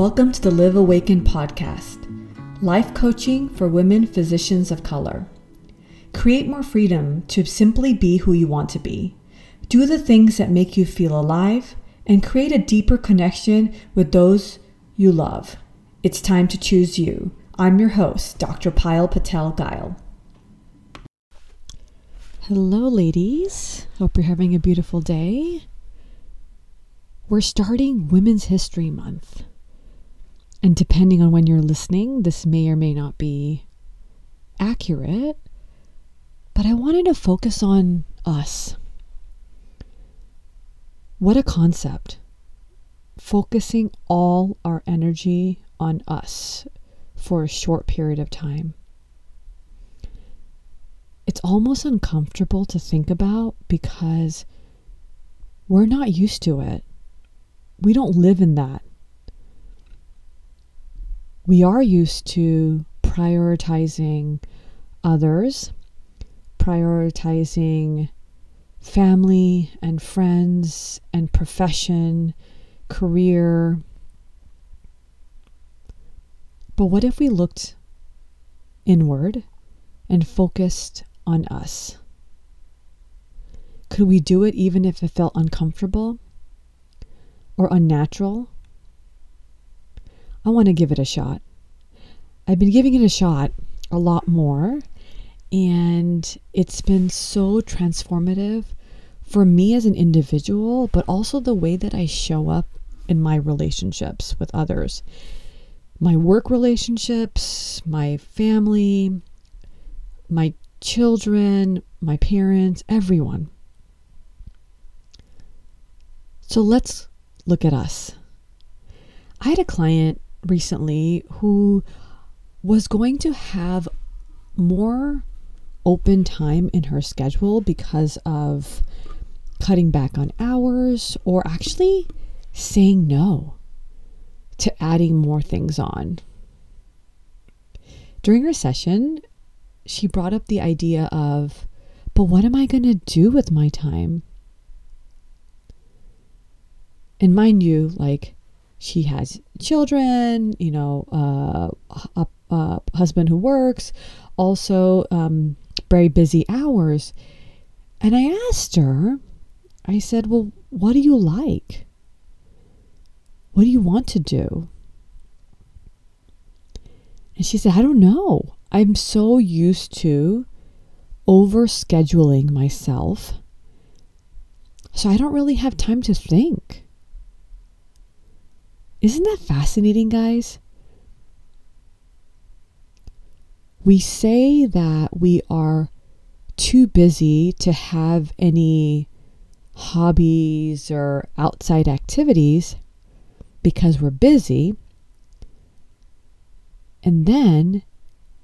Welcome to the Live Awakened podcast, life coaching for women physicians of color. Create more freedom to simply be who you want to be. Do the things that make you feel alive and create a deeper connection with those you love. It's time to choose you. I'm your host, Dr. Payal Patel-Gayal. Hello, ladies. Hope you're having a beautiful day. We're starting Women's History Month. And depending on when you're listening, this may or may not be accurate, but I wanted to focus on us. What a concept. Focusing all our energy on us for a short period of time. It's almost uncomfortable to think about because we're not used to it. We don't live in that. We are used to prioritizing others, prioritizing family and friends and profession, career. But what if we looked inward and focused on us? Could we do it even if it felt uncomfortable or unnatural? I want to give it a shot. I've been giving it a shot a lot more, and it's been so transformative for me as an individual, but also the way that I show up in my relationships with others. My work relationships, my family, my children, my parents, everyone. So let's look at us. I had a client recently who was going to have more open time in her schedule because of cutting back on hours or actually saying no to adding more things on. During her session, she brought up the idea of, but what am I going to do with my time? And mind you, like, she has children, you know, a husband who works, also very busy hours. And I asked her, I said, well, what do you like? What do you want to do? And she said, I don't know. I'm so used to overscheduling myself. So I don't really have time to think. Isn't that fascinating, guys? We say that we are too busy to have any hobbies or outside activities because we're busy. And then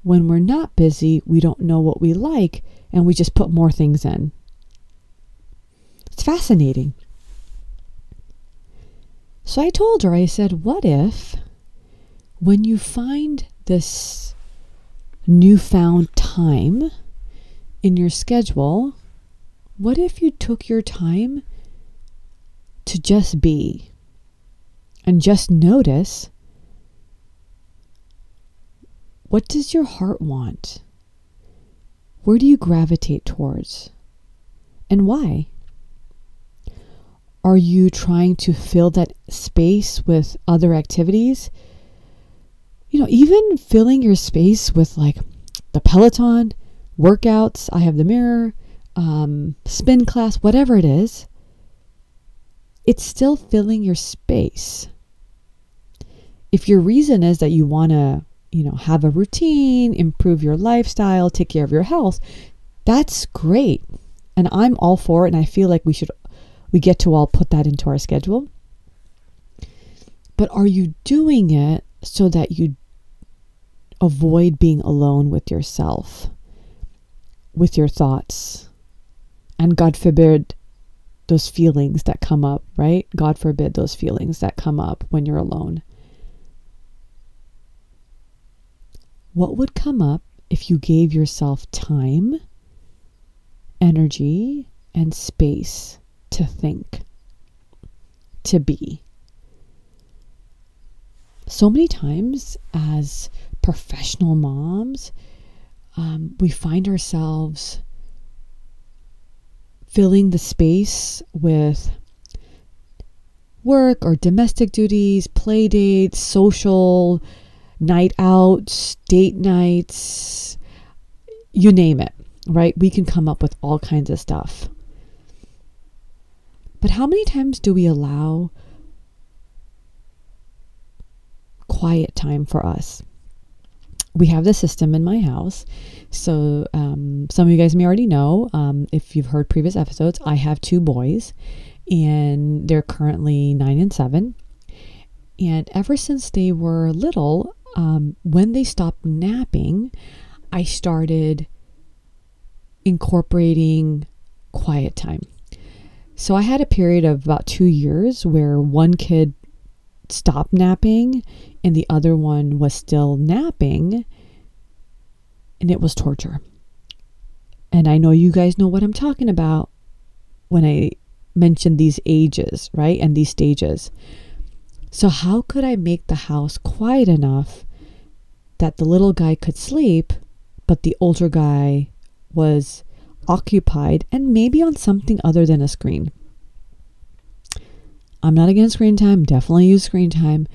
when we're not busy, we don't know what we like and we just put more things in. It's fascinating. So I told her, I said, what if when you find this newfound time in your schedule, what if you took your time to just be and just notice, what does your heart want? Where do you gravitate towards? And why? Are you trying to fill that space with other activities? You know, even filling your space with like the Peloton, workouts, I have the mirror, spin class, whatever it is, it's still filling your space. If your reason is that you want to, you know, have a routine, improve your lifestyle, take care of your health, that's great. And I'm all for it. And I feel like we get to all put that into our schedule. But are you doing it so that you avoid being alone with yourself, with your thoughts, and God forbid those feelings that come up, right? God forbid those feelings that come up when you're alone. What would come up if you gave yourself time, energy, and space to think, to be? so many times as professional moms, we find ourselves filling the space with work or domestic duties, play dates, social night outs, date nights, you name it, right? We can come up with all kinds of stuff. But how many times do we allow quiet time for us? We have this system in my house. So some of you guys may already know, if you've heard previous episodes, I have two boys and they're currently 9 and 7. And ever since they were little, when they stopped napping, I started incorporating quiet time. So I had a period of about 2 years where one kid stopped napping and the other one was still napping, and it was torture. And I know you guys know what I'm talking about when I mention these ages, right? And these stages. So how could I make the house quiet enough that the little guy could sleep, but the older guy was occupied and maybe on something other than a screen? I'm not against screen time, definitely use screen time,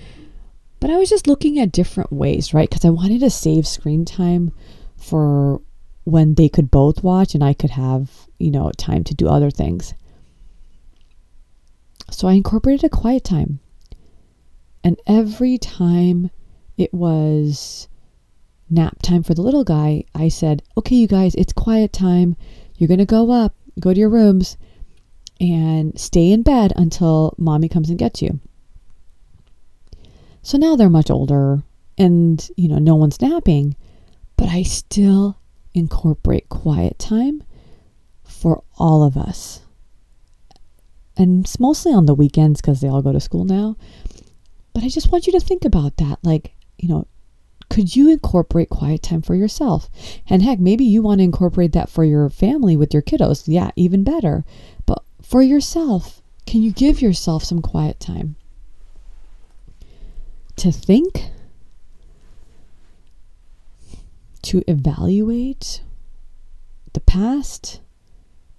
but I was just looking at different ways, right? Because I wanted to save screen time for when they could both watch and I could have, time to do other things. So I incorporated a quiet time. And every time it was nap time for the little guy, I said, okay, you guys, it's quiet time. You're going to go up, go to your rooms, and stay in bed until mommy comes and gets you. So now they're much older and, no one's napping, but I still incorporate quiet time for all of us. And it's mostly on the weekends because they all go to school now. But I just want you to think about that. Could you incorporate quiet time for yourself? And heck, maybe you want to incorporate that for your family with your kiddos. Yeah, even better. But for yourself, can you give yourself some quiet time to think, to evaluate the past,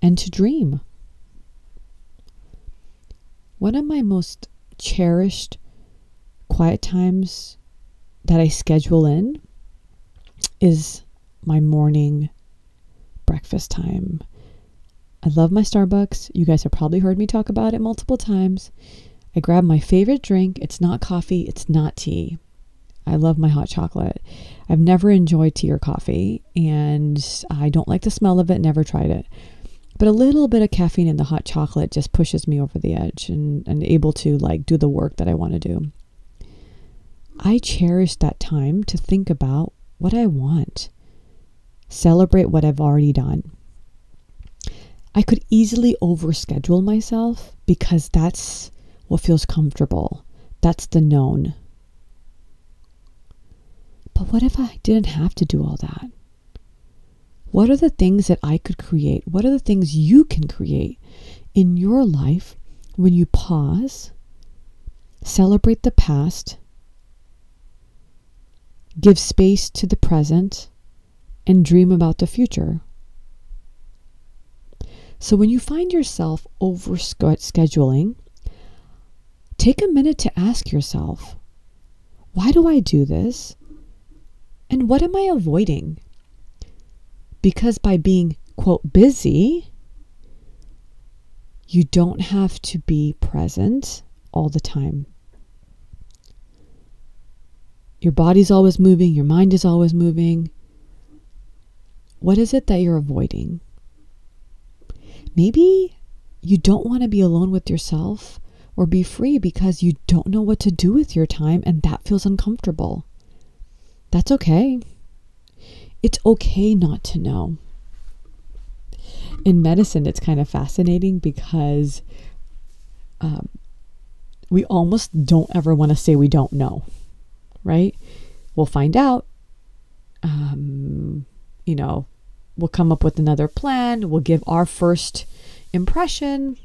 and to dream? One of my most cherished quiet times that I schedule in is my morning breakfast time. I love my Starbucks. You guys have probably heard me talk about it multiple times. I grab my favorite drink. It's not coffee. It's not tea. I love my hot chocolate. I've never enjoyed tea or coffee, and I don't like the smell of it. Never tried it. But a little bit of caffeine in the hot chocolate just pushes me over the edge and able to do the work that I want to do. I cherish that time to think about what I want, celebrate what I've already done. I could easily overschedule myself because that's what feels comfortable. That's the known. But what if I didn't have to do all that? What are the things that I could create? What are the things you can create in your life when you pause, celebrate the past, give space to the present, and dream about the future? So when you find yourself overscheduling, take a minute to ask yourself, why do I do this? And what am I avoiding? Because by being, quote, busy, you don't have to be present all the time. Your body's always moving. Your mind is always moving. What is it that you're avoiding? Maybe you don't want to be alone with yourself or be free because you don't know what to do with your time, and that feels uncomfortable. That's okay. It's okay not to know. In medicine, it's kind of fascinating because we almost don't ever want to say we don't know, right? We'll find out. We'll come up with another plan. We'll give our first impression.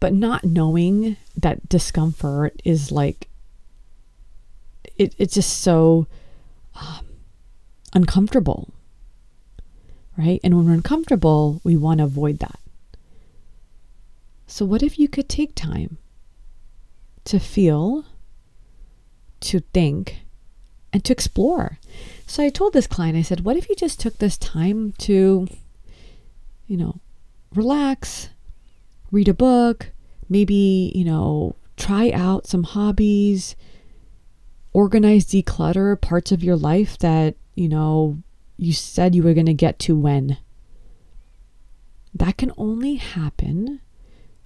But not knowing, that discomfort is it's just so uncomfortable, right? And when we're uncomfortable, we want to avoid that. So what if you could take time to feel, to think, and to explore? So I told this client, I said, what if you just took this time to, you know, relax, read a book, maybe, you know, try out some hobbies, organize, declutter parts of your life that, you know, you said you were going to get to when? That can only happen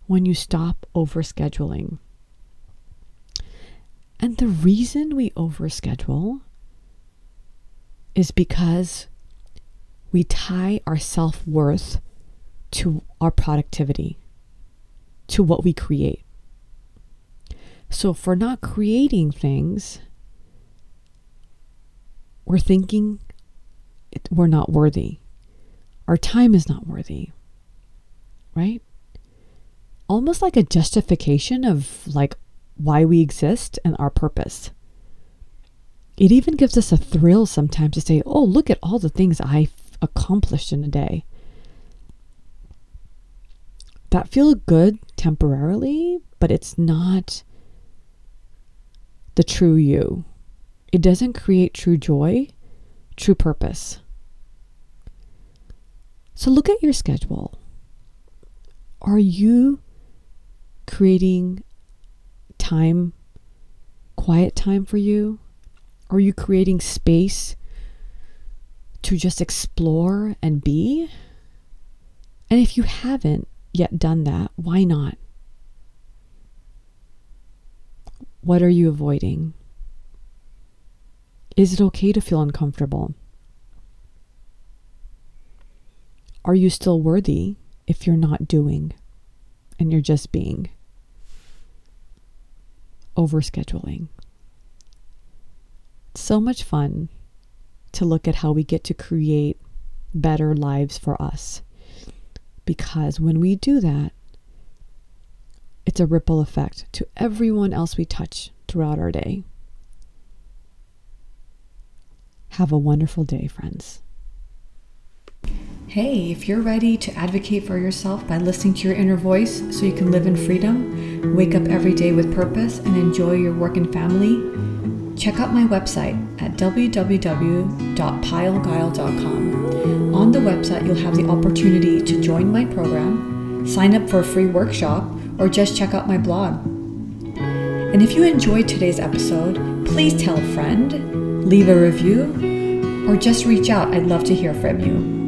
when you stop overscheduling. And the reason we overschedule is because we tie our self-worth to our productivity, to what we create. So if we're not creating things, we're thinking we're not worthy. Our time is not worthy, right? Almost like a justification of like why we exist and our purpose. It even gives us a thrill sometimes to say, oh, look at all the things I've accomplished in a day. That feels good temporarily, but it's not the true you. It doesn't create true joy, true purpose. So look at your schedule. Are you creating time, quiet time for you? Are you creating space to just explore and be? And if you haven't yet done that, why not? What are you avoiding? Is it okay to feel uncomfortable? Are you still worthy if you're not doing and you're just being? Overscheduling. So much fun to look at how we get to create better lives for us. Because when we do that, it's a ripple effect to everyone else we touch throughout our day. Have a wonderful day, friends. Hey, if you're ready to advocate for yourself by listening to your inner voice so you can live in freedom, wake up every day with purpose, and enjoy your work and family, check out my website at www.payalgayal.com. On the website, you'll have the opportunity to join my program, sign up for a free workshop, or just check out my blog. And if you enjoyed today's episode, please tell a friend, leave a review, or just reach out. I'd love to hear from you.